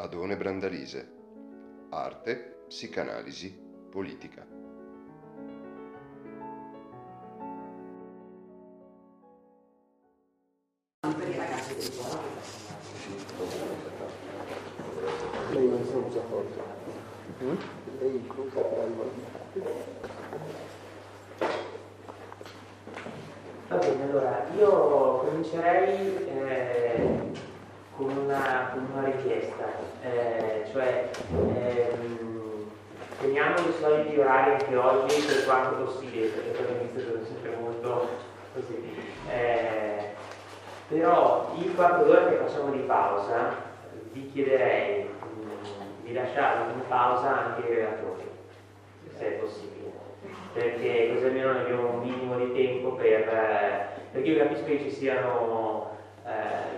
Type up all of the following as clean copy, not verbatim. Adone Brandalise. Arte, psicanalisi, politica. Per i ragazzi del cuore. Lei non sono già forte. Lei inclusa la. Va bene, allora io comincerei con una richiesta, cioè teniamo i soliti orari anche oggi per quanto possibile, perché per l'inizio sono sempre molto così, però il quarto d'ora che facciamo di pausa vi chiederei di lasciare in pausa anche i relatori, se è possibile, perché così almeno ne abbiamo un minimo di tempo perché io capisco che ci siano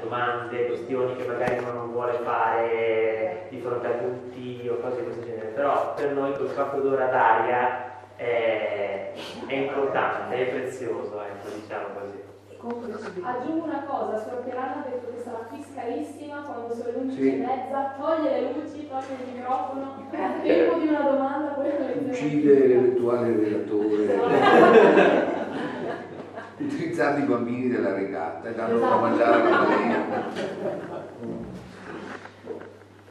domande, questioni che magari uno non vuole fare di fronte a tutti o cose di questo genere, però per noi quel quarto d'ora d'aria è importante, è prezioso, diciamo così. Aggiungo una cosa, solo che l'hanno detto che sarà fiscalissima quando sono le 11:30, toglie le luci, toglie il microfono, a tempo di una domanda, poi uccide l'eventuale relatore. Utilizzando i bambini della regata e danno da mangiare la balena.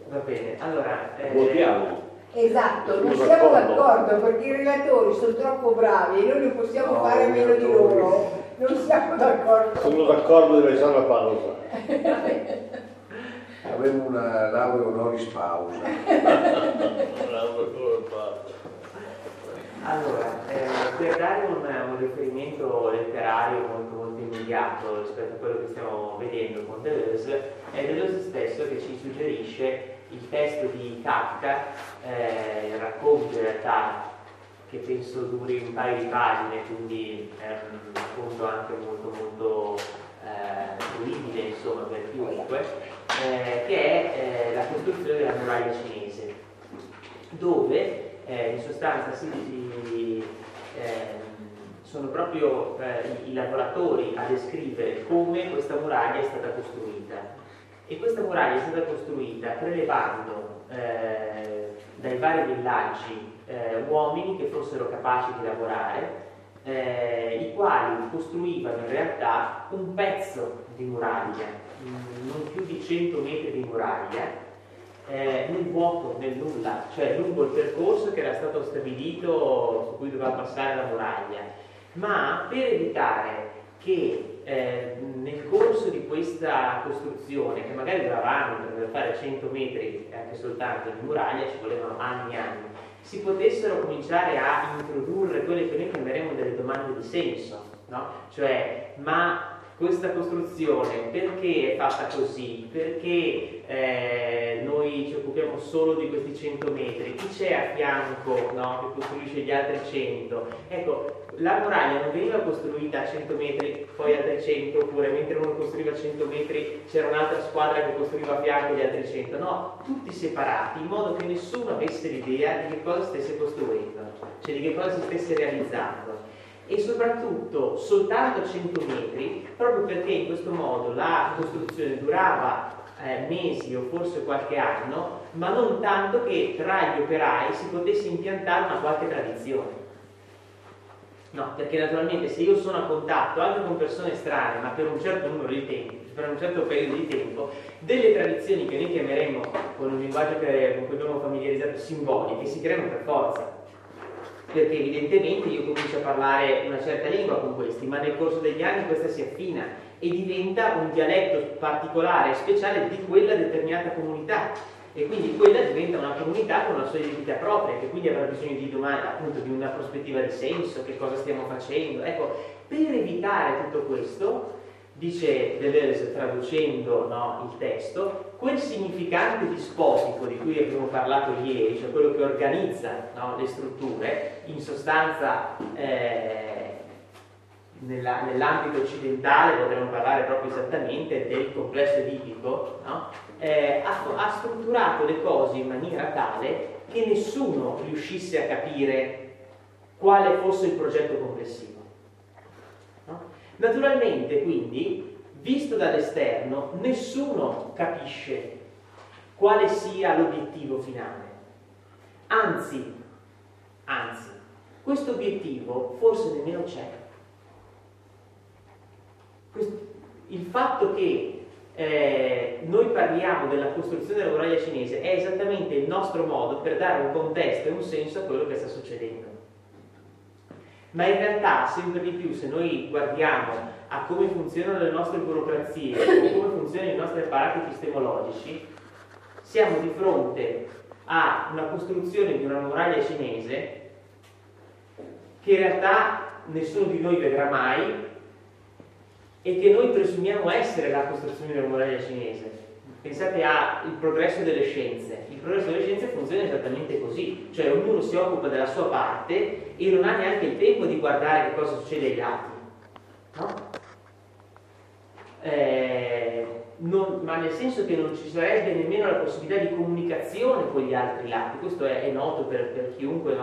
Va bene, allora votiamo. Esatto, non siamo d'accordo perché i relatori sono troppo bravi e noi non possiamo fare a meno di loro. Non siamo d'accordo. Sono d'accordo, deve essere la pausa. Avevo una laurea honoris pausa. Allora, per dare un riferimento letterario molto immediato rispetto a quello che stiamo vedendo con Deleuze, è Deleuze stesso che ci suggerisce il testo di Kafka, il racconto in realtà che penso duri un paio di pagine, quindi è un racconto anche molto fruibile, insomma, per chiunque, che è la costruzione della muraglia cinese, dove in sostanza sono proprio i lavoratori a descrivere come questa muraglia è stata costruita, e questa muraglia è stata costruita prelevando dai vari villaggi uomini che fossero capaci di lavorare, i quali costruivano in realtà un pezzo di muraglia, non più di 100 metri di muraglia, nel vuoto, nel nulla, cioè lungo il percorso che era stato stabilito su cui doveva passare la muraglia, ma per evitare che nel corso di questa costruzione, che magari durava anni, per fare 100 metri anche soltanto di muraglia ci volevano anni e anni, si potessero cominciare a introdurre quelle che noi chiameremo delle domande di senso, no? Cioè, ma questa costruzione perché è fatta così? Perché noi ci occupiamo solo di questi 100 metri? Chi c'è a fianco, no, che costruisce gli altri 100? Ecco, la muraglia non veniva costruita a 100 metri, poi a 300, oppure mentre uno costruiva a 100 metri c'era un'altra squadra che costruiva a fianco gli altri 100. No, tutti separati, in modo che nessuno avesse l'idea di che cosa stesse costruendo, cioè di che cosa si stesse realizzando. E soprattutto soltanto 100 metri, proprio perché in questo modo la costruzione durava mesi o forse qualche anno, ma non tanto che tra gli operai si potesse impiantare una qualche tradizione. No, perché naturalmente se io sono a contatto anche con persone strane, ma per un certo numero di tempo, per un certo periodo di tempo, delle tradizioni che noi chiameremo con un linguaggio con cui abbiamo familiarizzato simboliche, si creano per forza. Perché evidentemente io comincio a parlare una certa lingua con questi, ma nel corso degli anni questa si affina e diventa un dialetto particolare e speciale di quella determinata comunità, e quindi quella diventa una comunità con una sua identità propria, che quindi avrà bisogno di domande, appunto, di una prospettiva di senso, che cosa stiamo facendo. Ecco, per evitare tutto questo, dice Deleuze traducendo, no, il testo, quel significante dispotico di cui abbiamo parlato ieri, cioè quello che organizza, no, le strutture, in sostanza nell'ambito occidentale potremmo parlare proprio esattamente del complesso edipico, no? Ha strutturato le cose in maniera tale che nessuno riuscisse a capire quale fosse il progetto complessivo. Naturalmente, quindi, visto dall'esterno, nessuno capisce quale sia l'obiettivo finale. Anzi, questo obiettivo forse nemmeno c'è. Il fatto che noi parliamo della costruzione della muraglia cinese è esattamente il nostro modo per dare un contesto e un senso a quello che sta succedendo. Ma in realtà, sempre di più, se noi guardiamo a come funzionano le nostre burocrazie o come funzionano i nostri apparati epistemologici, siamo di fronte a una costruzione di una muraglia cinese che in realtà nessuno di noi vedrà mai e che noi presumiamo essere la costruzione della muraglia cinese. Pensate al progresso delle scienze. Il progresso delle scienze funziona esattamente così, cioè ognuno si occupa della sua parte e non ha neanche il tempo di guardare che cosa succede agli altri. No? Ma nel senso che non ci sarebbe nemmeno la possibilità di comunicazione con gli altri lati. Questo è noto per chiunque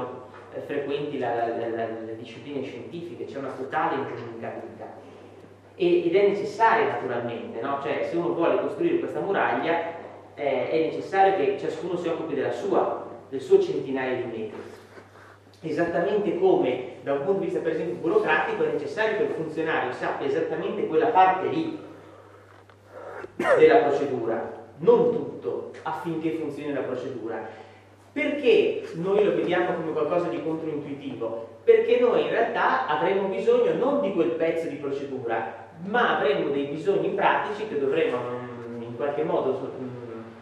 frequenti le discipline scientifiche. C'è una totale incomunicabilità ed è necessario, naturalmente, no? Cioè, se uno vuole costruire questa muraglia è necessario che ciascuno si occupi del suo centinaio di metri, esattamente come da un punto di vista per esempio burocratico è necessario che il funzionario sappia esattamente quella parte lì della procedura, non tutto, affinché funzioni la procedura. Perché noi lo vediamo come qualcosa di controintuitivo? Perché noi in realtà avremo bisogno non di quel pezzo di procedura, ma avremo dei bisogni pratici che dovremo in qualche modo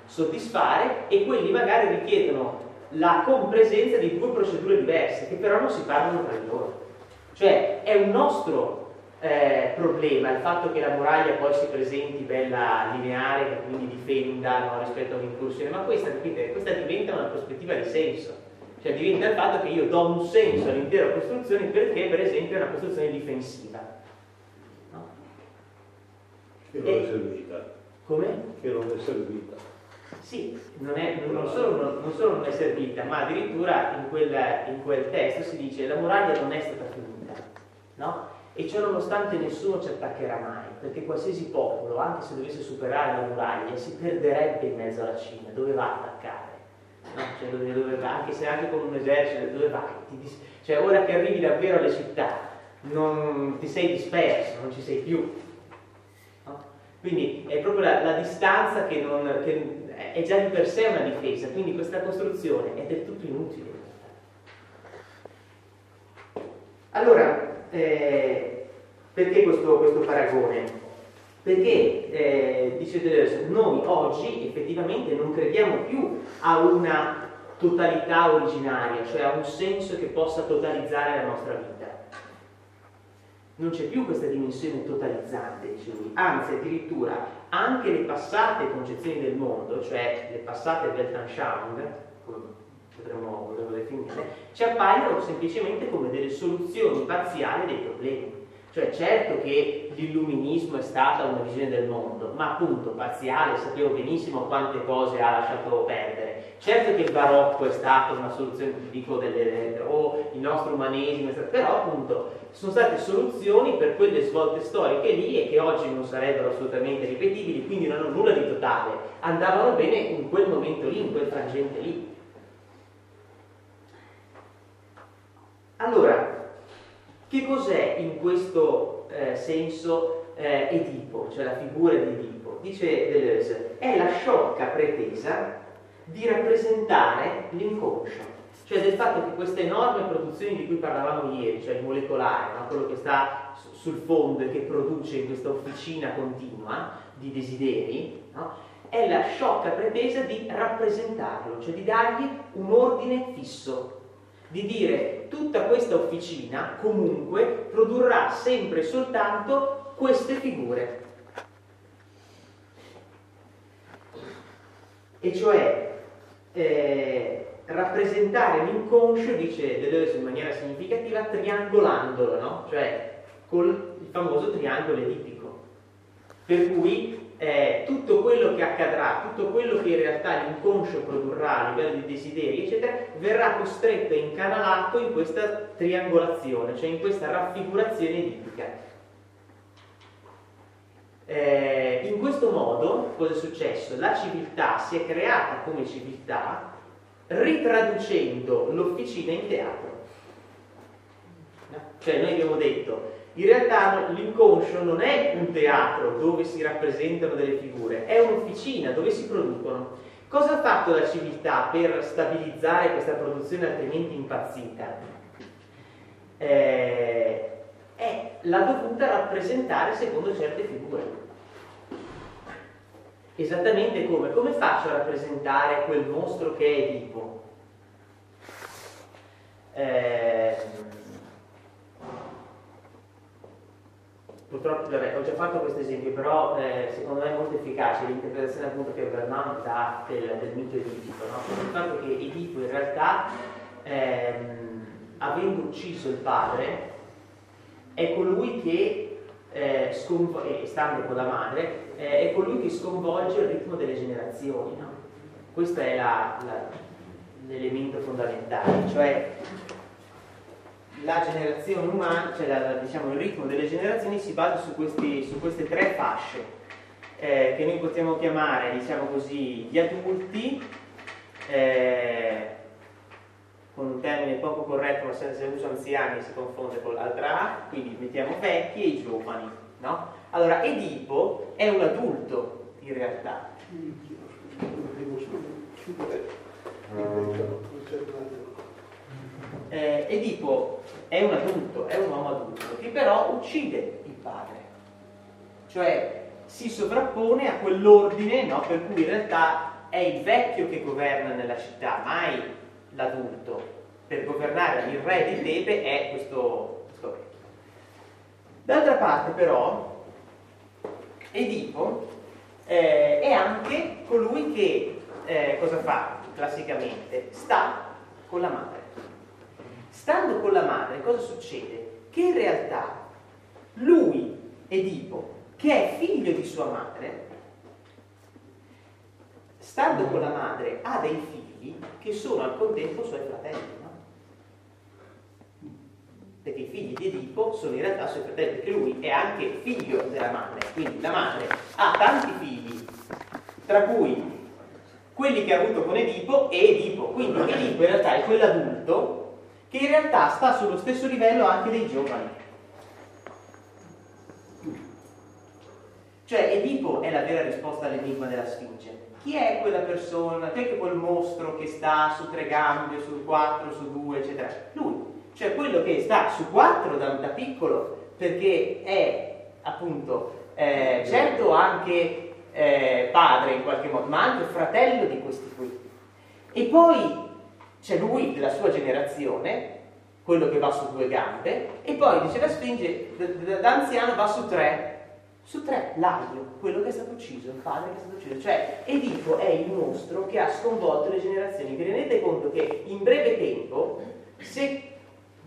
soddisfare, e quelli magari richiedono la compresenza di due procedure diverse che però non si parlano tra loro. Cioè è un nostro problema il fatto che la muraglia poi si presenti bella lineare, che quindi difenda, no, rispetto a un'incursione, ma questa, capite, questa diventa una prospettiva di senso. Cioè diventa il fatto che io do un senso all'intera costruzione perché per esempio è una costruzione difensiva, no? Che non è servita. Come? Che non è servita. Sì, non solo non è servita, ma addirittura in quel testo si dice che la muraglia non è stata finita, no? E ciò nonostante nessuno ci attaccherà mai, perché qualsiasi popolo, anche se dovesse superare la muraglia, si perderebbe in mezzo alla Cina. Dove va a attaccare? No? Cioè, dove va? Anche con un esercito, dove vai? Cioè, ora che arrivi davvero alle città, non ti sei disperso, non ci sei più. No? Quindi è proprio la distanza che è già di per sé una difesa, quindi questa costruzione è del tutto inutile. Allora, perché questo paragone? Perché, dice Deleuze, noi oggi effettivamente non crediamo più a una totalità originaria, cioè a un senso che possa totalizzare la nostra vita. Non c'è più questa dimensione totalizzante, dice lui, anzi addirittura anche le passate concezioni del mondo, cioè le passate Weltanschauung, come potremmo definire, ci appaiono semplicemente come delle soluzioni parziali dei problemi. Cioè certo che l'illuminismo è stata una visione del mondo, ma appunto parziale, sapevo benissimo quante cose ha lasciato perdere. Certo che il barocco è stata una soluzione, dico, o il nostro umanesimo, però appunto sono state soluzioni per quelle svolte storiche lì e che oggi non sarebbero assolutamente ripetibili, quindi non hanno nulla di totale, andavano bene in quel momento lì, in quel frangente lì. Allora, che cos'è in questo senso Edipo, cioè la figura di Edipo? Dice Deleuze, è la sciocca pretesa di rappresentare l'inconscio, cioè del fatto che queste enorme produzioni di cui parlavamo ieri, cioè il molecolare, no? Quello che sta sul fondo e che produce in questa officina continua di desideri, no? È la sciocca pretesa di rappresentarlo, cioè di dargli un ordine fisso, di dire tutta questa officina comunque produrrà sempre e soltanto queste figure, e cioè rappresentare l'inconscio, dice Deleuze in maniera significativa, triangolandolo, no? Cioè col il famoso triangolo edipico, per cui tutto quello che accadrà, tutto quello che in realtà l'inconscio produrrà a livello di desideri, eccetera, verrà costretto e incanalato in questa triangolazione, cioè in questa raffigurazione edipica. In questo modo, cosa è successo? La civiltà si è creata come civiltà ritraducendo l'officina in teatro. Cioè noi abbiamo detto, in realtà l'inconscio non è un teatro dove si rappresentano delle figure, è un'officina dove si producono. Cosa ha fatto la civiltà per stabilizzare questa produzione altrimenti impazzita? L'ha dovuta rappresentare secondo certe figure. Esattamente come? Come faccio a rappresentare quel mostro che è Edipo? Purtroppo, vabbè, ho già fatto questo esempio, però secondo me è molto efficace l'interpretazione appunto che Bergman dà del mito edipico, no? Il fatto che Edipo in realtà, avendo ucciso il padre, è colui che, stando con la madre, è colui che sconvolge il ritmo delle generazioni, no? Questo è l'elemento fondamentale, cioè la generazione umana, cioè diciamo, il ritmo delle generazioni si basa su queste tre fasce che noi possiamo chiamare, diciamo così, gli adulti, con un termine poco corretto, ma se uso anziani si confonde con l'altra A, quindi mettiamo vecchi e i giovani, no? Allora, Edipo è un adulto, in realtà. Edipo è un adulto, è un uomo adulto che però uccide il padre, cioè si sovrappone a quell'ordine, no? Per cui in realtà è il vecchio che governa nella città, mai l'adulto. Per governare il re di Tebe è questo vecchio. D'altra parte però Edipo è anche colui che cosa fa classicamente? Sta con la madre. Stando con la madre, cosa succede? Che in realtà lui, Edipo, che è figlio di sua madre, stando con la madre ha dei figli che sono al contempo suoi fratelli, no? Perché i figli di Edipo sono in realtà suoi fratelli, perché lui è anche figlio della madre, quindi la madre ha tanti figli, tra cui quelli che ha avuto con Edipo e Edipo, quindi Edipo in realtà è quell'adulto che in realtà sta sullo stesso livello anche dei giovani. Cioè Edipo è la vera risposta all'enigma della Sfinge. Chi è quella persona? Chi è quel mostro che sta su tre gambe, su quattro, su due, eccetera? Lui, cioè quello che sta su quattro da piccolo, perché è appunto certo anche padre in qualche modo, ma anche fratello di questi qui. E poi c'è lui della sua generazione, quello che va su due gambe, e poi dice la Sfinge, da anziano va su tre, l'aglio, quello che è stato ucciso, il padre che è stato ucciso. Cioè Edipo è il mostro che ha sconvolto le generazioni. Vi rendete conto che in breve tempo, se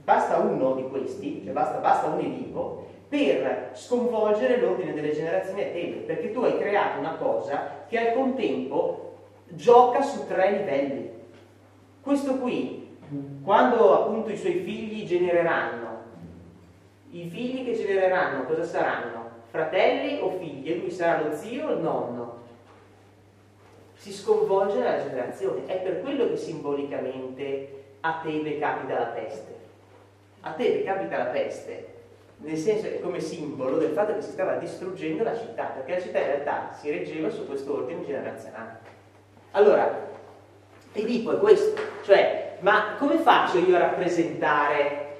basta uno di questi, cioè basta un Edipo, per sconvolgere l'ordine delle generazioni a Tebe, perché tu hai creato una cosa che al contempo gioca su tre livelli. Questo qui, quando appunto i suoi figli genereranno, i figli che genereranno cosa saranno? Fratelli o figli? E lui sarà lo zio o il nonno? Si sconvolge la generazione, è per quello che simbolicamente a Tebe capita la peste. A Tebe capita la peste, nel senso che come simbolo del fatto che si stava distruggendo la città, perché la città in realtà si reggeva su questo ordine generazionale. Allora, Edipo è questo, cioè, ma come faccio io a rappresentare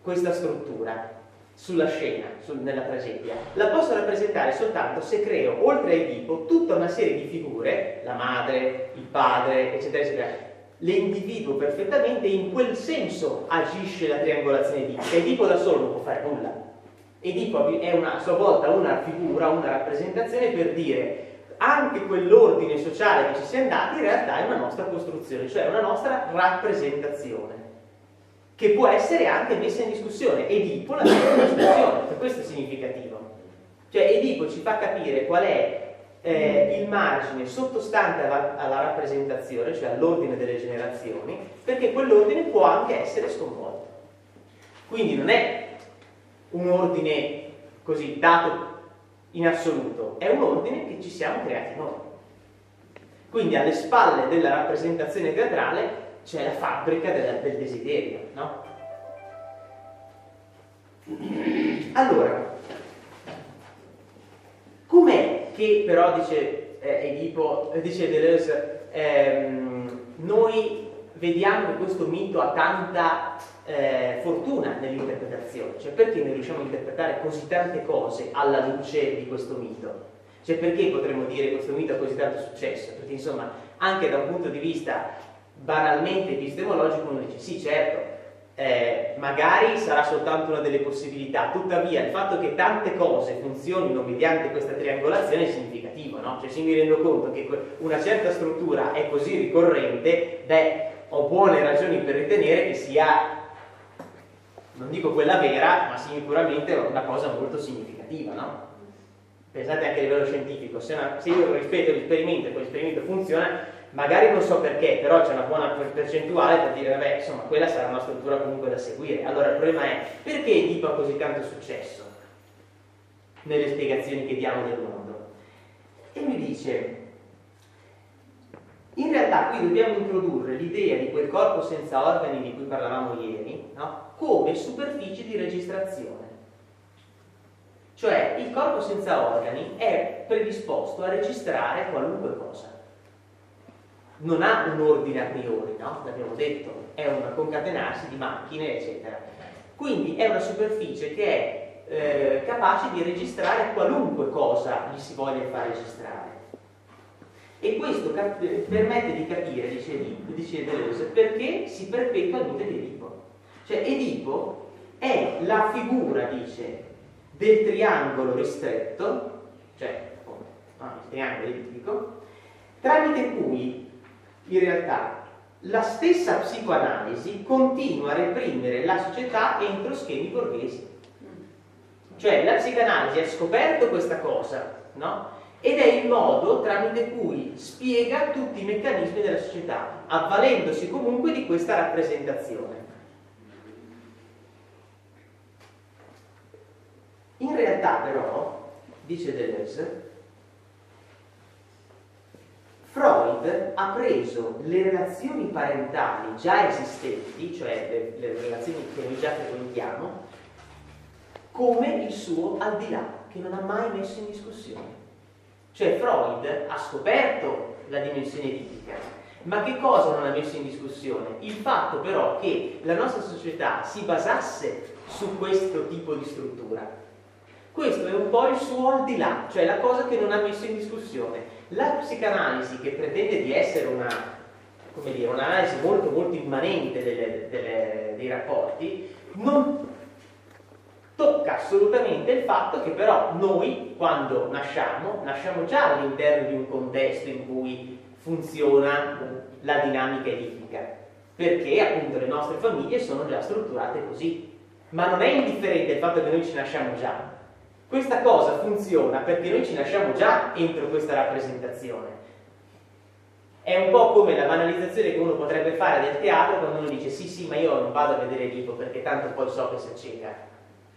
questa struttura sulla scena, nella tragedia? La posso rappresentare soltanto se creo, oltre a Edipo, tutta una serie di figure, la madre, il padre, eccetera, eccetera. Le individuo perfettamente, in quel senso agisce la triangolazione di Edipo. Edipo da solo non può fare nulla. Edipo è a sua volta una figura, una rappresentazione per dire anche quell'ordine sociale che ci si è andati in realtà è una nostra costruzione, cioè una nostra rappresentazione che può essere anche messa in discussione. Edipo la mette in discussione, per questo è significativo. Cioè Edipo ci fa capire qual è il margine sottostante alla rappresentazione, cioè all'ordine delle generazioni, perché quell'ordine può anche essere sconvolto. Quindi non è un ordine così dato in assoluto, è un ordine che ci siamo creati noi. Quindi alle spalle della rappresentazione teatrale c'è la fabbrica del desiderio, no? Allora, com'è che però dice Edipo, dice Deleuze, noi vediamo che questo mito ha tanta fortuna nell'interpretazione, cioè perché noi riusciamo a interpretare così tante cose alla luce di questo mito? Cioè perché potremmo dire che questo mito ha così tanto successo? Perché insomma, anche da un punto di vista banalmente epistemologico uno dice sì, certo, magari sarà soltanto una delle possibilità, tuttavia il fatto che tante cose funzionino mediante questa triangolazione è significativo, no? Cioè se mi rendo conto che una certa struttura è così ricorrente, beh, ho buone ragioni per ritenere che sia, non dico quella vera, ma sicuramente una cosa molto significativa, no? Pensate anche a livello scientifico, se io ripeto l'esperimento e quell'esperimento funziona, magari non so perché, però c'è una buona percentuale per dire, vabbè, insomma, quella sarà una struttura comunque da seguire. Allora il problema è, perché Edipo ha così tanto successo nelle spiegazioni che diamo del mondo? E mi dice, in realtà qui dobbiamo introdurre l'idea di quel corpo senza organi di cui parlavamo ieri, no? Come superficie di registrazione. Cioè, il corpo senza organi è predisposto a registrare qualunque cosa. Non ha un ordine a priori, no? L'abbiamo detto, è un concatenarsi di macchine, eccetera. Quindi è una superficie che è capace di registrare qualunque cosa gli si voglia far registrare. E questo permette di capire, dice Deleuze, perché si perpetua il mito di Edipo. Cioè Edipo è la figura, dice, del triangolo ristretto, cioè il triangolo ellittico, tramite cui in realtà la stessa psicoanalisi continua a reprimere la società entro schemi borghesi. Cioè la psicoanalisi ha scoperto questa cosa, no? Ed è il modo tramite cui spiega tutti i meccanismi della società, avvalendosi comunque di questa rappresentazione. In realtà però, dice Deleuze, Freud ha preso le relazioni parentali già esistenti, cioè le relazioni che noi già frequentiamo, come il suo al di là, che non ha mai messo in discussione. Cioè Freud ha scoperto la dimensione edipica, ma che cosa non ha messo in discussione? Il fatto però che la nostra società si basasse su questo tipo di struttura. Questo è un po' il suo al di là, cioè la cosa che non ha messo in discussione. La psicanalisi, che pretende di essere un'analisi molto molto immanente dei rapporti, non tocca assolutamente il fatto che però noi, quando nasciamo, nasciamo già all'interno di un contesto in cui funziona la dinamica edipica, perché appunto le nostre famiglie sono già strutturate così. Ma non è indifferente il fatto che noi ci nasciamo già. Questa cosa funziona perché noi ci nasciamo già entro questa rappresentazione. È un po' come la banalizzazione che uno potrebbe fare del teatro quando uno dice sì, ma io non vado a vedere Edipo perché tanto poi so che si acceca,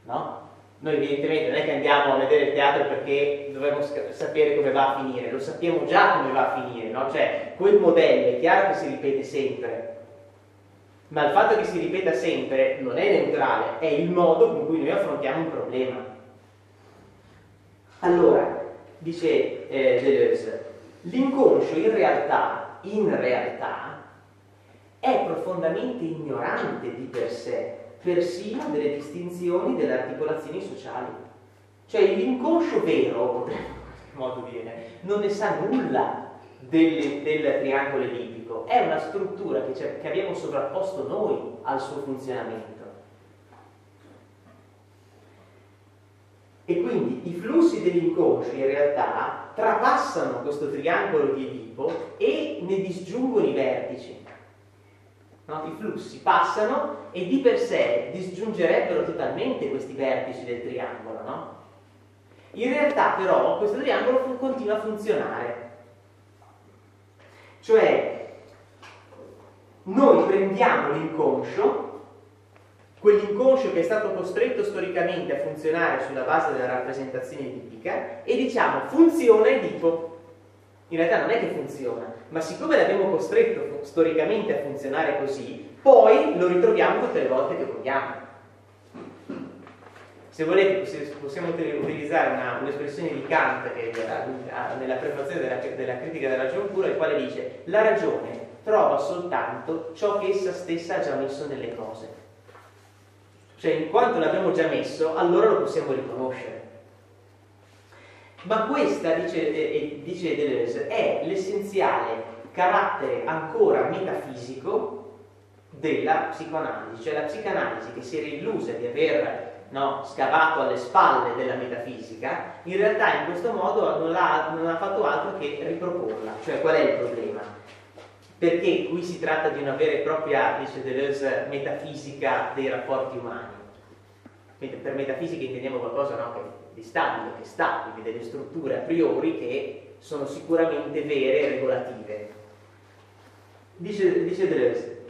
no? Noi evidentemente non è che andiamo a vedere il teatro perché dovremmo sapere come va a finire, lo sappiamo già come va a finire, no? Cioè, quel modello è chiaro che si ripete sempre, ma il fatto che si ripeta sempre non è neutrale, è il modo con cui noi affrontiamo un problema. Allora, dice Deleuze, l'inconscio in realtà, è profondamente ignorante di per sé, persino delle distinzioni delle articolazioni sociali. Cioè l'inconscio vero, potremmo in modo dire, non ne sa nulla del triangolo ellittico, è una struttura che abbiamo sovrapposto noi al suo funzionamento. E quindi i flussi dell'inconscio in realtà trapassano questo triangolo di Edipo e ne disgiungono i vertici. No? I flussi passano e di per sé disgiungerebbero totalmente questi vertici del triangolo. No? In realtà però questo triangolo continua a funzionare. Cioè noi prendiamo l'inconscio quell'inconscio che è stato costretto storicamente a funzionare sulla base della rappresentazione tipica, e diciamo funziona Edipo. In realtà non è che funziona, ma siccome l'abbiamo costretto storicamente a funzionare così, poi lo ritroviamo tutte le volte che vogliamo. Se volete possiamo utilizzare un'espressione di Kant che è nella prefazione della critica della ragione pura, il quale dice: la ragione trova soltanto ciò che essa stessa ha già messo nelle cose. Cioè, in quanto l'abbiamo già messo, allora lo possiamo riconoscere. Ma questa, dice Deleuze, è l'essenziale carattere ancora metafisico della psicoanalisi, cioè la psicanalisi che si era illusa di aver scavato alle spalle della metafisica, in realtà in questo modo non ha fatto altro che riproporla. Cioè, qual è il problema? Perché qui si tratta di una vera e propria, dice Deleuze, metafisica dei rapporti umani. Per metafisica intendiamo qualcosa di stabile, che è stabile, delle strutture a priori che sono sicuramente vere e regolative. Dice Deleuze,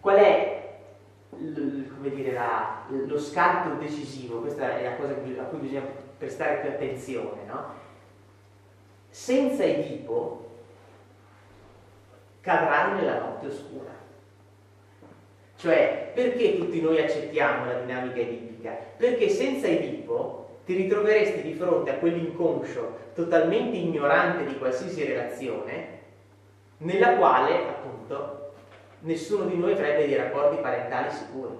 qual è lo scarto decisivo? Questa è la cosa a cui bisogna prestare più attenzione, Senza Edipo cadrai nella notte oscura. Cioè, perché tutti noi accettiamo la dinamica edipica? Perché senza Edipo ti ritroveresti di fronte a quell'inconscio totalmente ignorante di qualsiasi relazione, nella quale, appunto, nessuno di noi avrebbe dei rapporti parentali sicuri.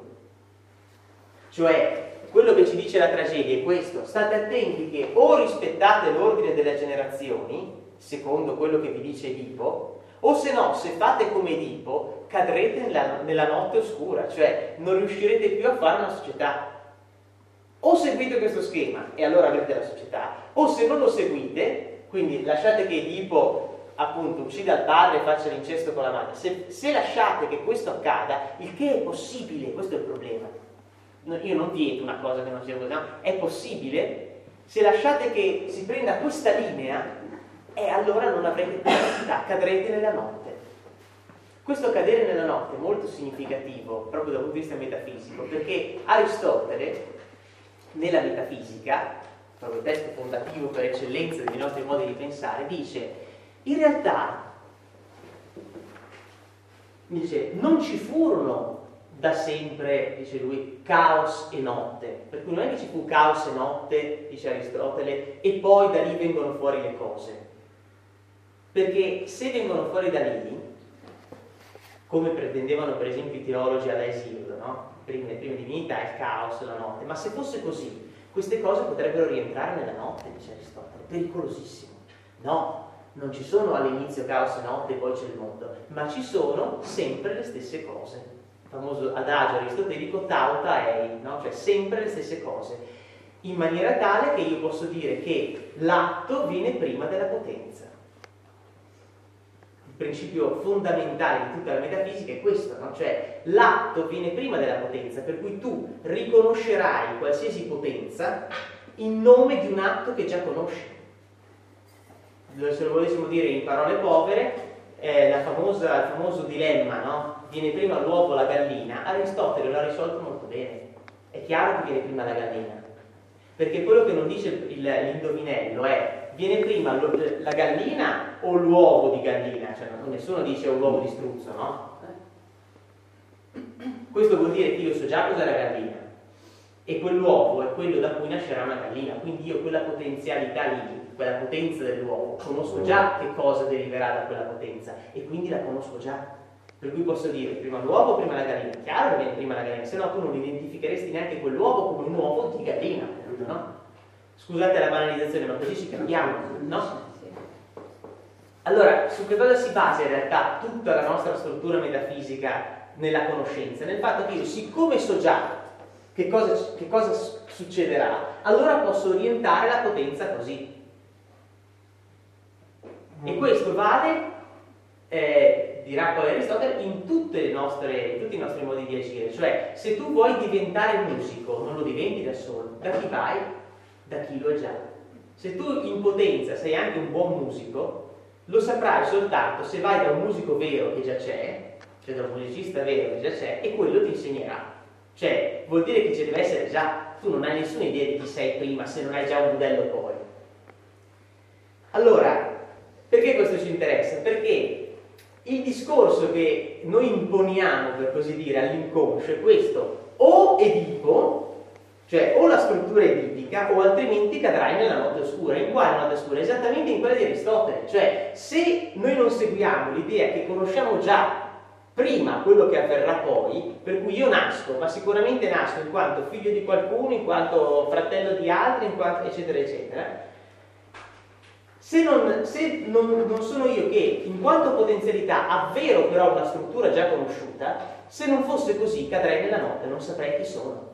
Cioè, quello che ci dice la tragedia è questo: state attenti che o rispettate l'ordine delle generazioni, secondo quello che vi dice Edipo, o se no, se fate come Edipo, cadrete nella notte oscura, cioè non riuscirete più a fare una società. O seguite questo schema e allora avrete la società, o se non lo seguite, quindi lasciate che Edipo appunto uccida il padre e faccia l'incesto con la madre. Se lasciate che questo accada, il che è possibile, questo è il problema. Io non vieto una cosa che non sia così, è possibile. Se lasciate che si prenda questa linea, e allora non avrete più capacità, cadrete nella notte. Questo cadere nella notte è molto significativo proprio dal punto di vista metafisico, perché Aristotele, nella metafisica, proprio il testo fondativo per eccellenza dei nostri modi di pensare, dice: in realtà non ci furono da sempre, dice lui, caos e notte, per cui non è che ci fu caos e notte, dice Aristotele, e poi da lì vengono fuori le cose. Perché se vengono fuori da lì, come pretendevano per esempio i teologi ad Esildo, le prime divinità, il caos, la notte, ma se fosse così, queste cose potrebbero rientrare nella notte, dice Aristotele, pericolosissimo. No, non ci sono all'inizio caos e notte e poi c'è il mondo, ma ci sono sempre le stesse cose. Il famoso adagio aristotelico, tauta ei, cioè sempre le stesse cose, in maniera tale che io posso dire che l'atto viene prima della potenza. Il principio fondamentale di tutta la metafisica è questo, cioè l'atto viene prima della potenza, per cui tu riconoscerai qualsiasi potenza in nome di un atto che già conosci. Se lo volessimo dire in parole povere, il famoso dilemma, viene prima l'uovo o la gallina, Aristotele l'ha risolto molto bene. È chiaro che viene prima la gallina, perché quello che non dice l'indovinello è: viene prima la gallina o l'uovo di gallina? Cioè, nessuno dice l'uovo di struzzo, Questo vuol dire che io so già cos'è la gallina, e quell'uovo è quello da cui nascerà una gallina, quindi io quella potenzialità lì, quella potenza dell'uovo, conosco già che cosa deriverà da quella potenza, e quindi la conosco già. Per cui posso dire prima l'uovo o prima la gallina? Chiaro che viene prima la gallina, se no tu non identificheresti neanche quell'uovo come un uovo di gallina, Scusate la banalizzazione, ma così ci cambiamo, Allora, su che cosa si basa in realtà tutta la nostra struttura metafisica nella conoscenza? Nel fatto che io, siccome so già che cosa succederà, allora posso orientare la potenza così. E questo vale, dirà poi Aristotele, in tutti i nostri modi di agire. Cioè, se tu vuoi diventare musico, non lo diventi da solo. Da chi vai? Da chi lo è già. Se tu in potenza sei anche un buon musico, lo saprai soltanto se vai da un musico vero che già c'è, cioè da un musicista vero che già c'è, e quello ti insegnerà. Cioè, vuol dire che ci deve essere già, tu non hai nessuna idea di chi sei prima se non hai già un modello poi. Allora, perché questo ci interessa? Perché il discorso che noi imponiamo, per così dire, all'inconscio è questo: o Edipo, cioè o la struttura edipica, o altrimenti cadrai nella notte oscura. In quale notte oscura? Esattamente in quella di Aristotele. Cioè, se noi non seguiamo l'idea che conosciamo già prima quello che avverrà poi, per cui io nasco, ma sicuramente nasco in quanto figlio di qualcuno, in quanto fratello di altri, in quanto eccetera eccetera, se non sono io che in quanto potenzialità avvero però una struttura già conosciuta, se non fosse così cadrei nella notte, non saprei chi sono.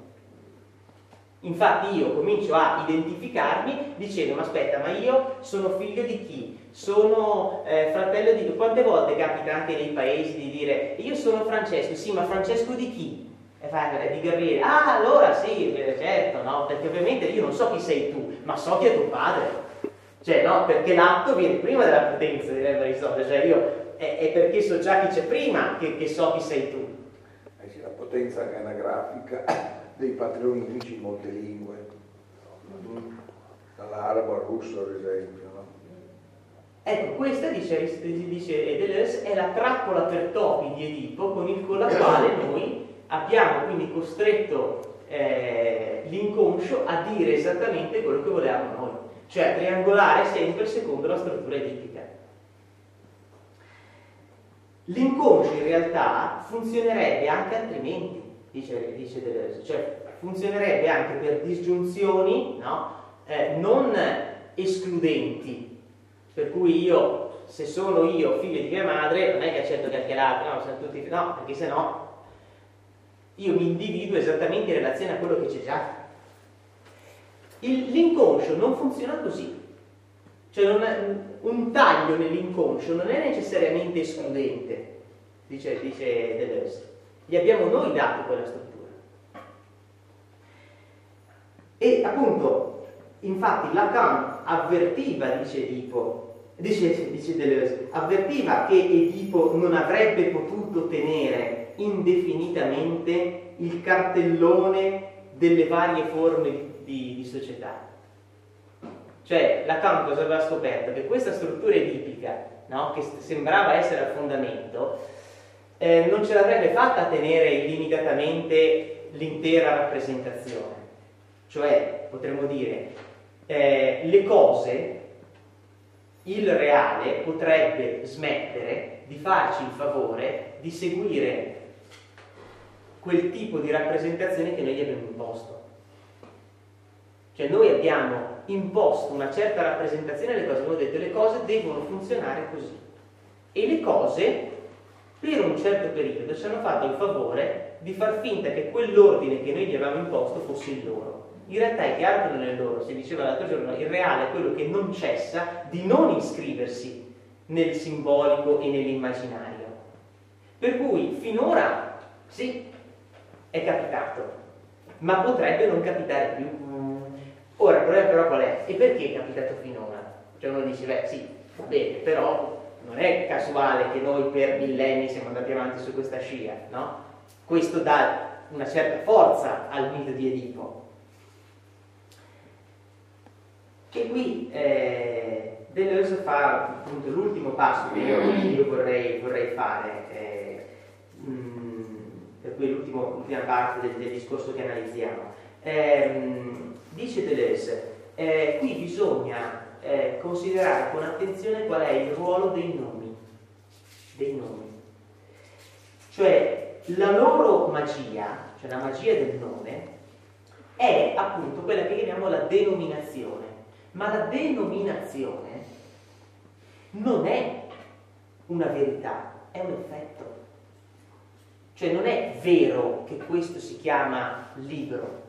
Infatti io comincio a identificarmi dicendo: ma aspetta, ma io sono figlio di chi? Sono fratello di... Quante volte capita anche nei paesi di dire: io sono Francesco. Sì, ma Francesco di chi? E fai di Guerrieri. Ah, allora sì, certo, no, perché ovviamente io non so chi sei tu, ma so chi è tuo padre. Cioè, no, perché l'atto viene prima della potenza, direbbe Aristotele. Cioè io, è perché so già chi c'è prima che so chi sei tu. C'è la potenza anagrafica dei padroni grigi in molte lingue, dall'arabo al russo ad esempio, no? Ecco, questa, dice Deleuze, è la trappola per topi di Edipo con la quale noi abbiamo quindi costretto l'inconscio a dire esattamente quello che volevamo noi, cioè triangolare sempre secondo la struttura edipica. L'inconscio in realtà funzionerebbe anche altrimenti, dice Deleuze, cioè funzionerebbe anche per disgiunzioni, no? Non escludenti, per cui io, se sono io figlio di mia madre, non è che accetto qualche altro, no, sono tutti, no, perché se no io mi individuo esattamente in relazione a quello che c'è già. L'inconscio non funziona così, cioè un taglio nell'inconscio non è necessariamente escludente, dice Deleuze. Gli abbiamo noi dato quella struttura. E appunto, infatti, Lacan avvertiva, dice Deleuze, avvertiva che Edipo non avrebbe potuto tenere indefinitamente il cartellone delle varie forme di società. Cioè, Lacan cosa aveva scoperto? Che questa struttura edipica, no, che sembrava essere a fondamento, non ce l'avrebbe fatta a tenere illimitatamente l'intera rappresentazione. Cioè, potremmo dire, le cose, il reale potrebbe smettere di farci il favore di seguire quel tipo di rappresentazione che noi gli abbiamo imposto. Cioè, noi abbiamo imposto una certa rappresentazione alle cose, abbiamo detto le cose devono funzionare così. E le cose, per un certo periodo, ci hanno fatto il favore di far finta che quell'ordine che noi gli avevamo imposto fosse il loro. In realtà è chiaro che non è il loro. Si diceva l'altro giorno, il reale è quello che non cessa di non iscriversi nel simbolico e nell'immaginario. Per cui finora sì, è capitato, ma potrebbe non capitare più. Ora, il problema però qual è? E perché è capitato finora? Cioè uno dice, beh sì, va bene, però non è casuale che noi per millenni siamo andati avanti su questa scia, no? Questo dà una certa forza al mito di Edipo. E qui Deleuze fa appunto l'ultimo passo che io vorrei fare, per cui l'ultima parte del discorso che analizziamo. Dice Deleuze, qui bisogna considerare con attenzione qual è il ruolo dei nomi, cioè la loro magia, cioè la magia del nome è appunto quella che chiamiamo la denominazione, ma la denominazione non è una verità, è un effetto, cioè non è vero che questo si chiama libro.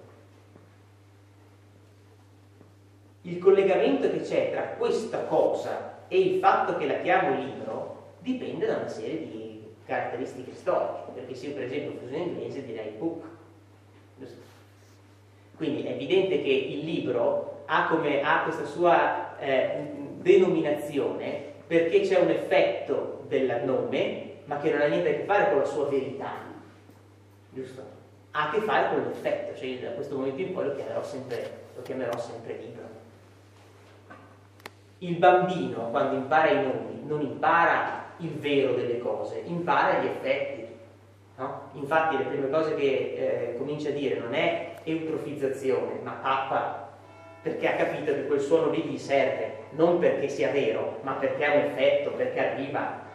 Il collegamento che c'è tra questa cosa e il fatto che la chiamo libro dipende da una serie di caratteristiche storiche, perché se io per esempio uso in inglese direi book. Quindi è evidente che il libro ha questa sua denominazione perché c'è un effetto del nome, ma che non ha niente a che fare con la sua verità, giusto? ha a che fare con l'effetto, cioè da questo momento in poi lo chiamerò sempre libro. Il bambino, quando impara i nomi, non impara il vero delle cose, impara gli effetti, no? Infatti le prime cose che comincia a dire non è eutrofizzazione, ma pappa, perché ha capito che quel suono lì gli serve, non perché sia vero, ma perché ha un effetto, perché arriva.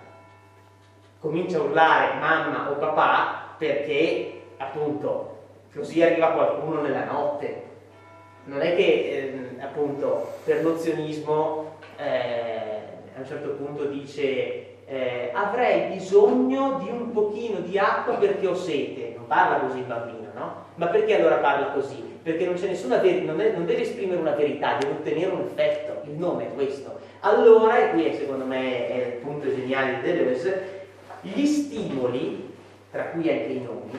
Comincia a urlare mamma o papà perché, appunto, così arriva qualcuno nella notte. Non è che, appunto, per nozionismo a un certo punto dice avrei bisogno di un pochino di acqua perché ho sete. Non parla così il bambino, no? Ma perché allora parla così? Perché non c'è nessuna verità, non deve esprimere una verità, deve ottenere un effetto, il nome è questo. Allora, e qui secondo me è il punto geniale di Deleuze, gli stimoli, tra cui anche i nomi,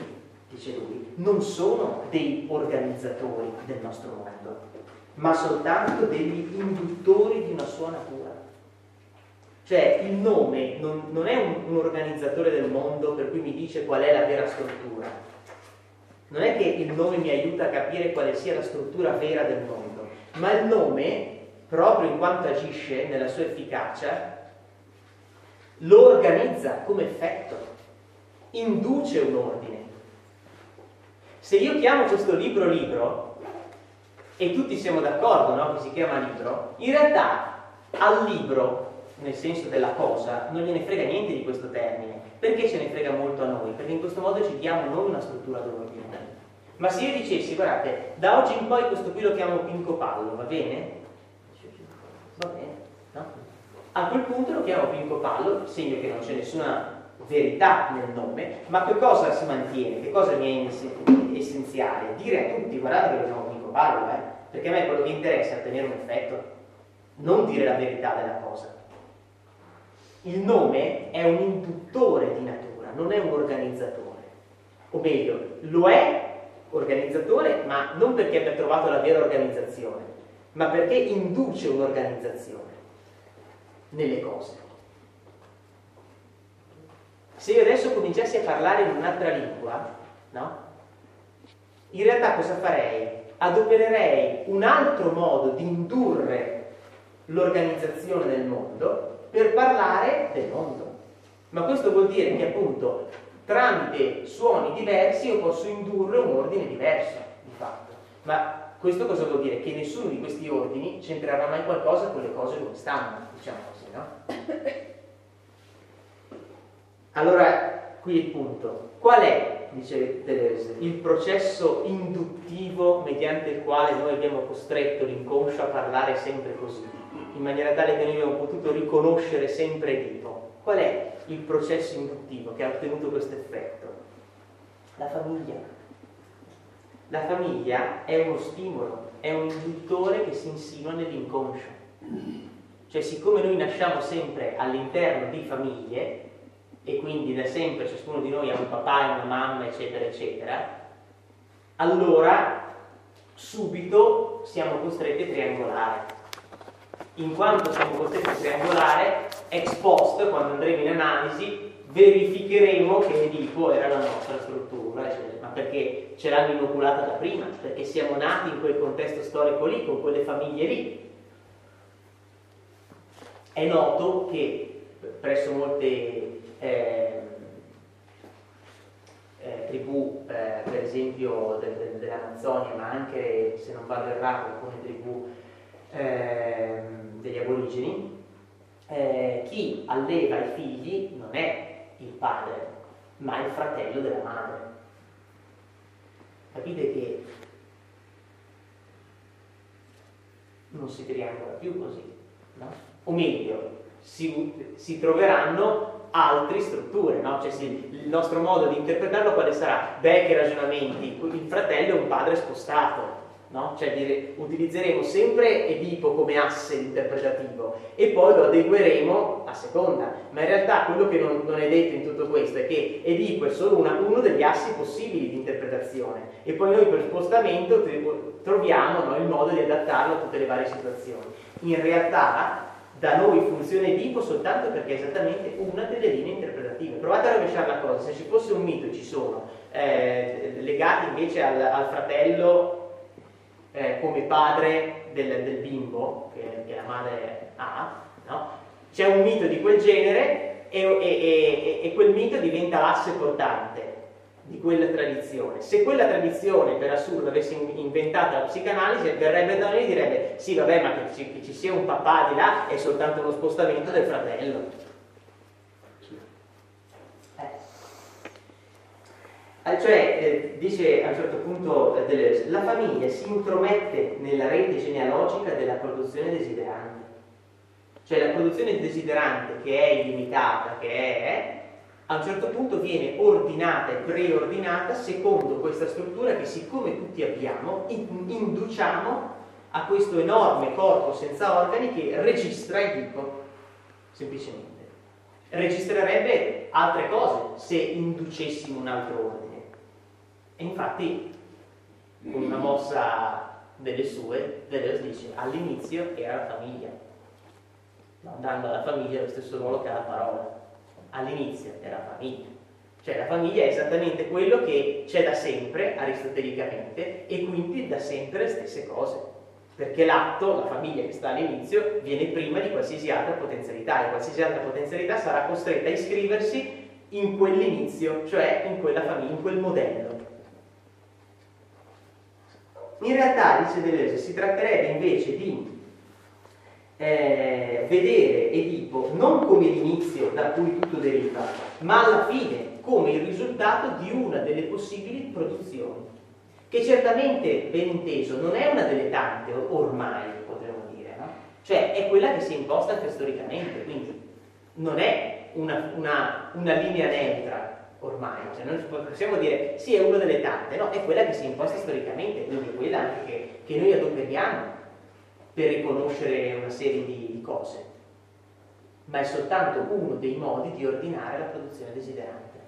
dice lui, non sono dei organizzatori del nostro mondo, ma soltanto degli induttori di una sua natura. Cioè il nome non è un organizzatore del mondo per cui mi dice qual è la vera struttura. Non è che il nome mi aiuta a capire quale sia la struttura vera del mondo, ma il nome, proprio in quanto agisce nella sua efficacia, lo organizza come effetto, induce un ordine. Se io chiamo questo libro libro, e tutti siamo d'accordo, no? Che si chiama libro, in realtà al libro, nel senso della cosa, non gliene frega niente di questo termine. Perché ce ne frega molto a noi? Perché in questo modo ci diamo noi una struttura d'ordine. Ma se io dicessi, guardate, da oggi in poi questo qui lo chiamo Pinco Pallo, va bene? Va bene, no? A quel punto lo chiamo Pinco Pallo, segno che non c'è nessuna verità nel nome, ma che cosa si mantiene? Che cosa mi è essenziale? Dire a tutti, guardate che lo chiamo Pinco Pallo, perché a me quello che interessa è ottenere un effetto, non dire la verità della cosa. Il nome è un induttore di natura, non è un organizzatore. O meglio, lo è organizzatore, ma non perché abbia trovato la vera organizzazione, ma perché induce un'organizzazione nelle cose. Se io adesso cominciassi a parlare in un'altra lingua, no? In realtà cosa farei? Adopererei un altro modo di indurre l'organizzazione nel mondo per parlare del mondo. Ma questo vuol dire che, appunto, tramite suoni diversi io posso indurre un ordine diverso, di fatto. Ma questo cosa vuol dire? Che nessuno di questi ordini c'entrerà mai qualcosa con le cose come stanno, diciamo così, no? Allora, qui il punto. Qual è, dice Deleuze, il processo induttivo mediante il quale noi abbiamo costretto l'inconscio a parlare sempre così? In maniera tale che noi abbiamo potuto riconoscere sempre Edipo. Qual è il processo induttivo che ha ottenuto questo effetto? La famiglia. La famiglia è uno stimolo, è un induttore che si insinua nell'inconscio. Cioè, siccome noi nasciamo sempre all'interno di famiglie, e quindi da sempre ciascuno di noi ha un papà e una mamma, eccetera, eccetera, allora subito siamo costretti a triangolare. In quanto siamo costretti a triangolare, ex post, quando andremo in analisi, verificheremo che Edipo era la nostra struttura, eccetera. Ma perché ce l'hanno inoculata da prima, perché siamo nati in quel contesto storico lì, con quelle famiglie lì. È noto che presso molte tribù, per esempio dell'Amazzonia, ma anche, se non vado errato, alcune tribù degli aborigeni, chi alleva i figli non è il padre, ma il fratello della madre. Capite che non si triangola più così, no? O meglio, si troveranno altre strutture, no? Cioè, il nostro modo di interpretarlo quale sarà? Beh, che ragionamenti, il fratello è un padre spostato, no? Cioè, utilizzeremo sempre Edipo come asse interpretativo e poi lo adegueremo a seconda, ma in realtà quello che non è detto in tutto questo è che Edipo è solo uno degli assi possibili di interpretazione e poi noi per spostamento troviamo, no, il modo di adattarlo a tutte le varie situazioni. In realtà da noi funzione Edipo soltanto perché è esattamente una delle linee interpretative. Provate a rovesciare la cosa, se ci fosse un mito, ci sono legati invece al fratello come padre del bimbo che la madre ha, no? C'è un mito di quel genere e quel mito diventa l'asse portante di quella tradizione. Se quella tradizione per assurdo avesse inventato la psicanalisi, verrebbe da noi e direbbe sì vabbè, ma che ci sia un papà di là è soltanto uno spostamento del fratello. Dice a un certo punto Deleuze, la famiglia si intromette nella rete genealogica della produzione desiderante, cioè la produzione desiderante che è illimitata, che è a un certo punto viene ordinata e preordinata secondo questa struttura che, siccome tutti abbiamo, induciamo a questo enorme corpo senza organi che registra Edipo, semplicemente. Registrerebbe altre cose se inducessimo un altro ordine. E infatti, con una mossa delle sue, Deleuze dice, all'inizio era la famiglia, dando alla famiglia lo stesso ruolo che alla parola. All'inizio è la famiglia, cioè la famiglia è esattamente quello che c'è da sempre aristotelicamente e quindi da sempre le stesse cose, perché l'atto, la famiglia che sta all'inizio, viene prima di qualsiasi altra potenzialità e qualsiasi altra potenzialità sarà costretta a iscriversi in quell'inizio, cioè in quella famiglia, in quel modello. In realtà, dice Deleuze, si tratterebbe invece di vedere Edipo non come l'inizio da cui tutto deriva, ma alla fine come il risultato di una delle possibili produzioni, che certamente, ben inteso, non è una delle tante ormai, potremmo dire, no? Cioè è quella che si è imposta anche storicamente, quindi non è una linea neutra ormai, cioè non possiamo dire sì è una delle tante, no, è quella che si è imposta storicamente, quindi è quella anche che noi adoperiamo per riconoscere una serie di cose, ma è soltanto uno dei modi di ordinare la produzione desiderante.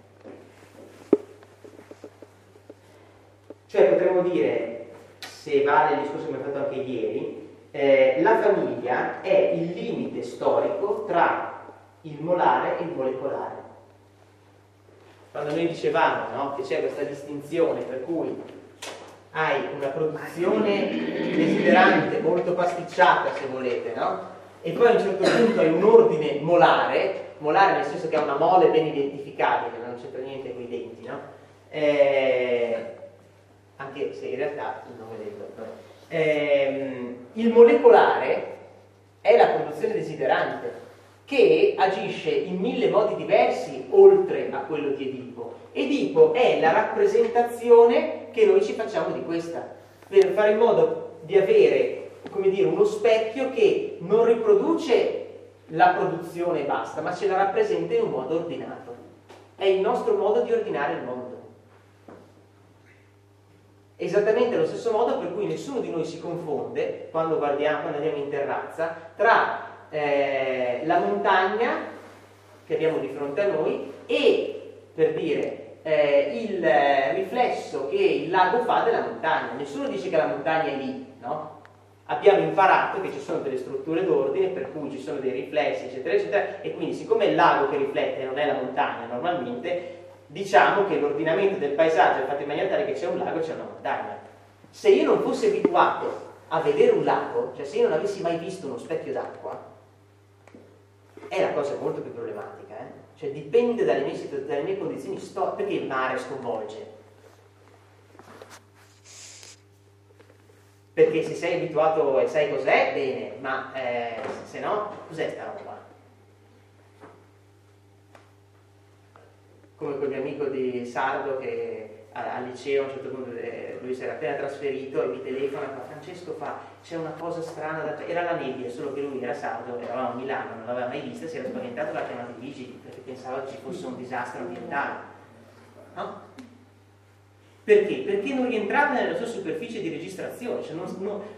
Cioè potremmo dire, se vale il discorso che abbiamo fatto anche ieri, la famiglia è il limite storico tra il molare e il molecolare. Quando noi dicevamo, no, che c'è questa distinzione per cui hai una produzione desiderante molto pasticciata, se volete, no? E poi a un certo punto hai un ordine molare, molare nel senso che ha una mole ben identificabile, non c'entra niente con i denti, no? Anche se in realtà non vedo, no? Il molecolare è la produzione desiderante che agisce in mille modi diversi oltre a quello di Edipo. Edipo è la rappresentazione che noi ci facciamo di questa, per fare in modo di avere, come dire, uno specchio che non riproduce la produzione e basta, ma ce la rappresenta in un modo ordinato. È il nostro modo di ordinare il mondo. Esattamente lo stesso modo per cui nessuno di noi si confonde, quando andiamo in terrazza, tra la montagna che abbiamo di fronte a noi e, per dire, il riflesso che il lago fa della montagna. Nessuno dice che la montagna è lì, no? Abbiamo imparato che ci sono delle strutture d'ordine per cui ci sono dei riflessi, eccetera, eccetera, e quindi siccome è il lago che riflette non è la montagna normalmente, diciamo che l'ordinamento del paesaggio è fatto in maniera tale che c'è un lago e c'è una montagna. Se io non fossi abituato a vedere un lago, cioè se io non avessi mai visto uno specchio d'acqua, è la cosa molto più problematica, eh? Cioè dipende dalle mie condizioni storiche, perché il mare sconvolge. Perché se sei abituato e sai cos'è, bene, ma se no, cos'è sta roba? Come quel mio amico di Sardo che al liceo a un certo punto lui si era appena trasferito e mi telefona e fa: Francesco, c'è una cosa strana da... Era la nebbia, solo che lui era sardo, eravamo a Milano, non l'aveva mai vista, si era spaventato e l'ha chiamato i vigili perché pensava che ci fosse un disastro ambientale, no? Perché? Perché non rientrava nella sua superficie di registrazione, cioè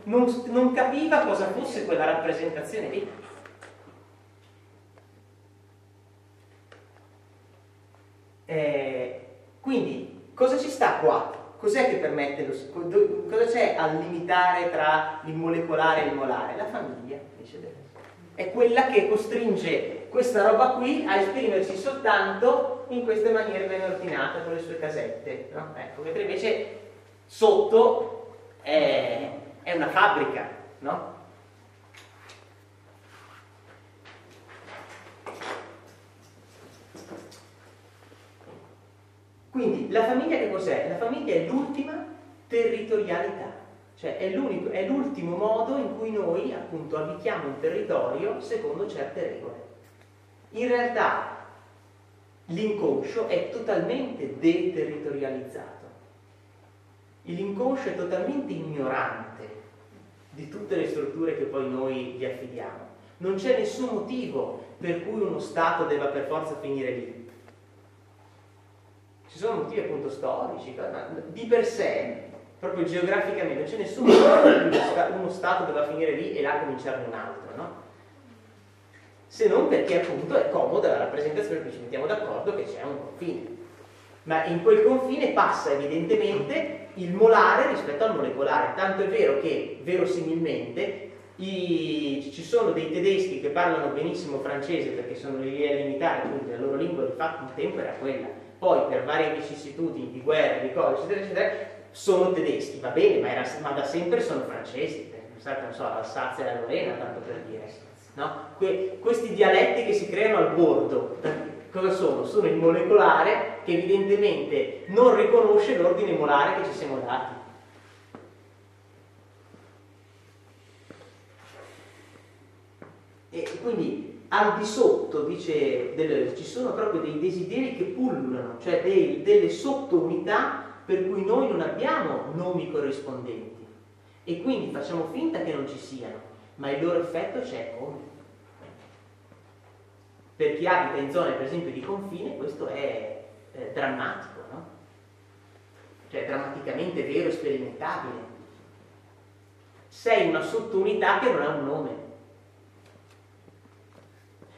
non capiva cosa fosse quella rappresentazione lì. Quindi cosa ci sta qua? Cos'è che permette cosa c'è a limitare tra il molecolare e il molare? La famiglia, dice Deleuze. è quella che costringe questa roba qui a esprimersi soltanto in queste maniere ben ordinate con le sue casette, no? Ecco, mentre invece sotto è una fabbrica, no? Quindi la famiglia che cos'è? La famiglia è l'ultima territorialità, cioè è l'ultimo modo in cui noi appunto abitiamo un territorio secondo certe regole. In realtà l'inconscio è totalmente deterritorializzato, l'inconscio è totalmente ignorante di tutte le strutture che poi noi gli affidiamo. Non c'è nessun motivo per cui uno Stato debba per forza finire lì. Ci sono motivi appunto storici, ma di per sé, proprio geograficamente, non c'è nessun motivo che uno Stato debba finire lì e là cominciare un altro, no? Se non perché appunto è comoda la rappresentazione, perché ci mettiamo d'accordo che c'è un confine. Ma in quel confine passa evidentemente il molare rispetto al molecolare, tanto è vero che, verosimilmente, ci sono dei tedeschi che parlano benissimo francese perché sono lì a limitare, quindi la loro lingua di fatto un tempo era quella. Poi per varie vicissitudini di guerra, di cose, eccetera, eccetera, sono tedeschi, va bene, ma da sempre sono francesi, pensate, non so, l'Alsazia e la Lorena, tanto per dire, no? Questi dialetti che si creano al bordo, cosa sono? Sono il molecolare che evidentemente non riconosce l'ordine molare che ci siamo dati. E quindi al di sotto, dice Deleuze, ci sono proprio dei desideri che pullulano, cioè delle sottounità per cui noi non abbiamo nomi corrispondenti e quindi facciamo finta che non ci siano, ma il loro effetto c'è come. Per chi abita in zone per esempio di confine questo è drammatico, no? Cioè drammaticamente vero e sperimentabile. Sei una sottounità che non ha un nome.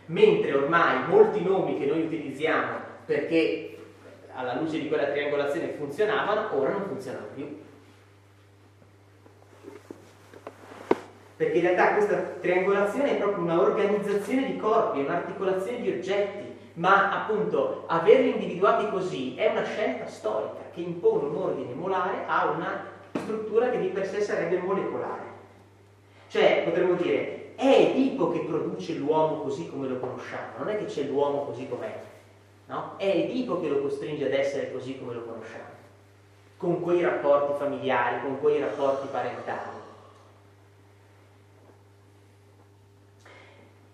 Mentre ormai molti nomi che noi utilizziamo perché alla luce di quella triangolazione funzionavano, ora non funzionano più. Perché in realtà questa triangolazione è proprio una organizzazione di corpi, è un'articolazione di oggetti, ma appunto averli individuati così è una scelta storica che impone un ordine molare a una struttura che di per sé sarebbe molecolare. Cioè, potremmo dire, è Edipo che produce l'uomo così come lo conosciamo, non è che c'è l'uomo così com'è, no? È Edipo che lo costringe ad essere così come lo conosciamo, con quei rapporti familiari, con quei rapporti parentali.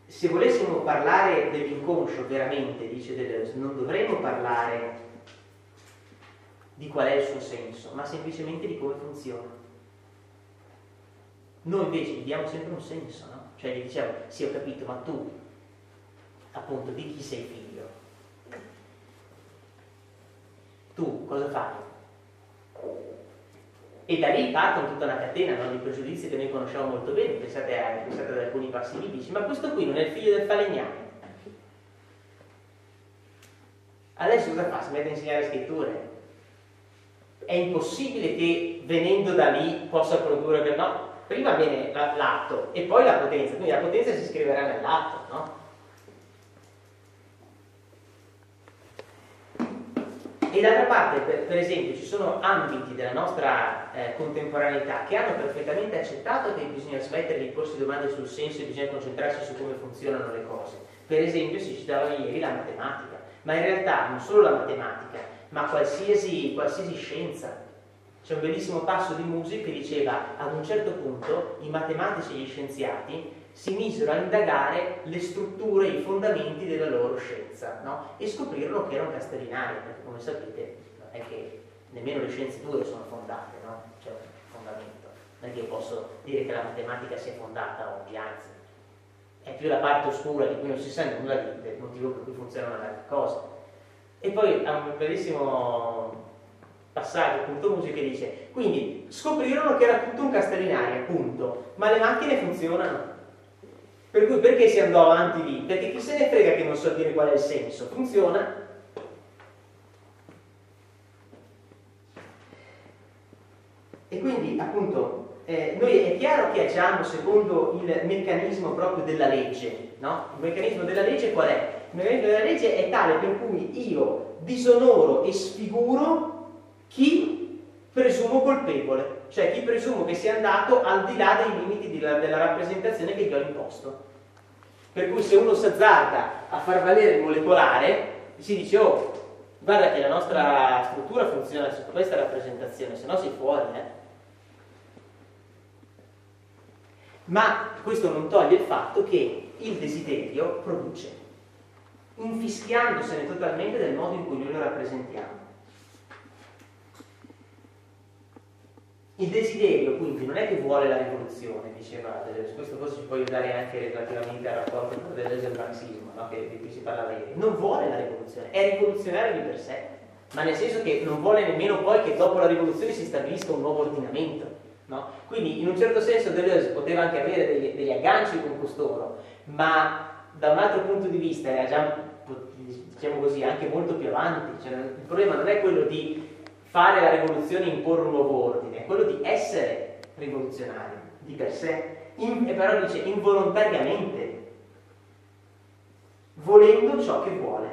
Se volessimo parlare dell'inconscio veramente, dice Deleuze, non dovremmo parlare di qual è il suo senso, ma semplicemente di come funziona. Noi invece gli diamo sempre un senso, no? Cioè gli diciamo, sì ho capito, ma tu appunto di chi sei figlio? Tu cosa fai? E da lì partono tutta una catena, no, di pregiudizi che noi conosciamo molto bene, pensate ad alcuni passi biblici, ma questo qui non è il figlio del falegname. Adesso cosa fa? Si mette a insegnare scritture. È impossibile che venendo da lì possa produrre per no. Prima viene l'atto e poi la potenza, quindi la potenza si scriverà nell'atto, no? E d'altra parte, per esempio, ci sono ambiti della nostra contemporaneità che hanno perfettamente accettato che bisogna smettere di porsi domande sul senso e bisogna concentrarsi su come funzionano le cose. Per esempio si citava ieri la matematica, ma in realtà non solo la matematica, ma qualsiasi scienza. C'è un bellissimo passo di Musil che diceva ad un certo punto i matematici e gli scienziati si misero a indagare le strutture e i fondamenti della loro scienza, no? E scoprirono che erano castellinari, perché come sapete non è che nemmeno le scienze dure sono fondate, no? C'è un fondamento, non è che io posso dire che la matematica sia fondata oggi, anzi è più la parte oscura di cui non si sa nulla del motivo per cui funzionano le cose. E poi ha un bellissimo passaggio, appunto, musica dice, quindi scoprirono che era tutto un castellinario, appunto, ma le macchine funzionano, per cui perché si andò avanti lì? Perché chi se ne frega che non so dire qual è il senso, funziona. E quindi appunto Noi è chiaro che agiamo secondo il meccanismo proprio della legge, no? Il meccanismo della legge qual è? Il meccanismo della legge è tale per cui io disonoro e sfiguro chi presumo colpevole, cioè chi presumo che sia andato al di là dei limiti della rappresentazione che gli ho imposto. Per cui se uno si azzarda a far valere il molecolare, si dice: oh, guarda che la nostra struttura funziona su questa rappresentazione, se no sei fuori, eh? Ma questo non toglie il fatto che il desiderio produce, infischiandosene totalmente del modo in cui noi lo rappresentiamo. Il desiderio quindi non è che vuole la rivoluzione, diceva Deleuze, questo forse ci può aiutare anche relativamente al rapporto tra Deleuze e il marxismo, no? Che di cui si parlava ieri. Non vuole la rivoluzione, è rivoluzionario di per sé, ma nel senso che non vuole nemmeno poi che dopo la rivoluzione si stabilisca un nuovo ordinamento. No? Quindi in un certo senso Deleuze poteva anche avere degli agganci con costoro, ma da un altro punto di vista era già, diciamo così, anche molto più avanti. Cioè, il problema non è quello di fare la rivoluzione e imporre un nuovo ordine, è quello di essere rivoluzionari di per sé, e però dice involontariamente, volendo ciò che vuole.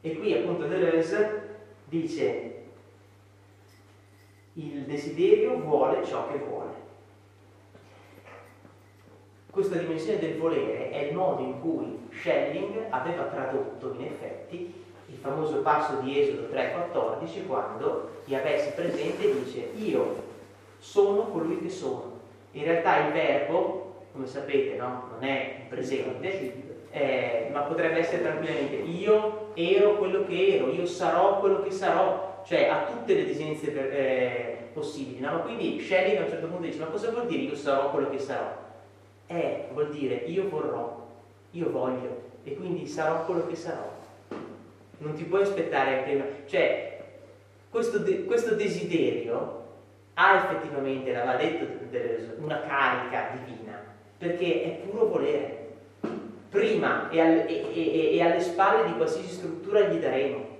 E qui appunto Deleuze dice: il desiderio vuole ciò che vuole. Questa dimensione del volere è il modo in cui Schelling aveva tradotto in effetti il famoso passo di Esodo 3,14, quando Yahweh si presenta e dice: io sono colui che sono. In realtà il verbo, come sapete, no? Non è un presente, ma potrebbe essere tranquillamente io ero quello che ero, io sarò quello che sarò. Cioè ha tutte le desinenze possibili, no? Quindi Schelling a un certo punto dice: ma cosa vuol dire io sarò quello che sarò? Vuol dire io vorrò, io voglio, e quindi sarò quello che sarò. Non ti puoi aspettare prima. Cioè questo desiderio ha effettivamente, l'aveva detto Deleuze, una carica divina, perché è puro volere. Prima e alle spalle di qualsiasi struttura gli daremo.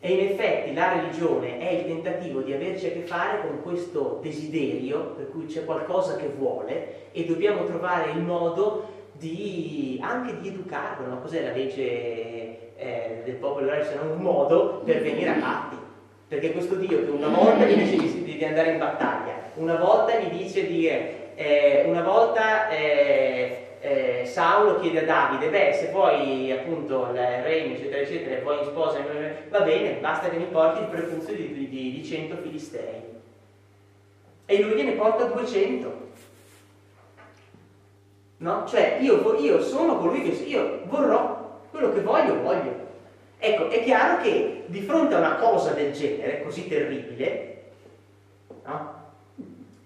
E in effetti la religione è il tentativo di averci a che fare con questo desiderio, per cui c'è qualcosa che vuole e dobbiamo trovare il modo anche di educarlo, no? Cos'è la legge del popolo ebraico se non un modo per venire a patti? Perché questo Dio che una volta gli dice di andare in battaglia, una volta gli dice Saulo chiede a Davide: beh, se vuoi appunto il regno eccetera eccetera e poi sposa, va bene, basta che mi porti il prepuzio di 100 filistei, e lui gliene porta 200, no? Cioè io sono colui che io vorrò, quello che voglio. Ecco, è chiaro che di fronte a una cosa del genere così terribile, no?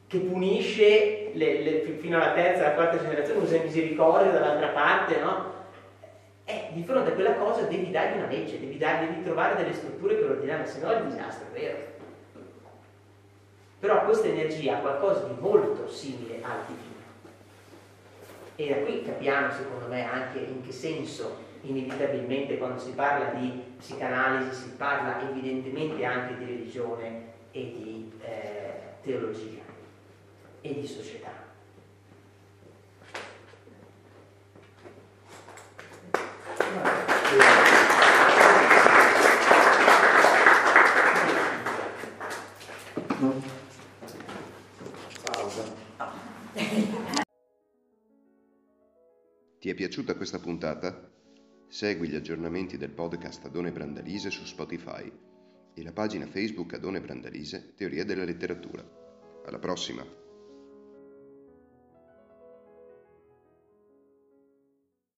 Che punisce fino alla terza, alla quarta generazione, usa misericordia dall'altra parte, no? Di fronte a quella cosa devi dargli una legge, devi trovare delle strutture che lo ordinano, se no è un disastro, è vero? Però questa energia ha qualcosa di molto simile al divino. E da qui capiamo, secondo me, anche in che senso, inevitabilmente, quando si parla di psicanalisi, si parla evidentemente anche di religione e di teologia e di società. Ti è piaciuta questa puntata? Segui gli aggiornamenti del podcast Adone Brandalise su Spotify e la pagina Facebook Adone Brandalise Teoria della Letteratura. Alla prossima!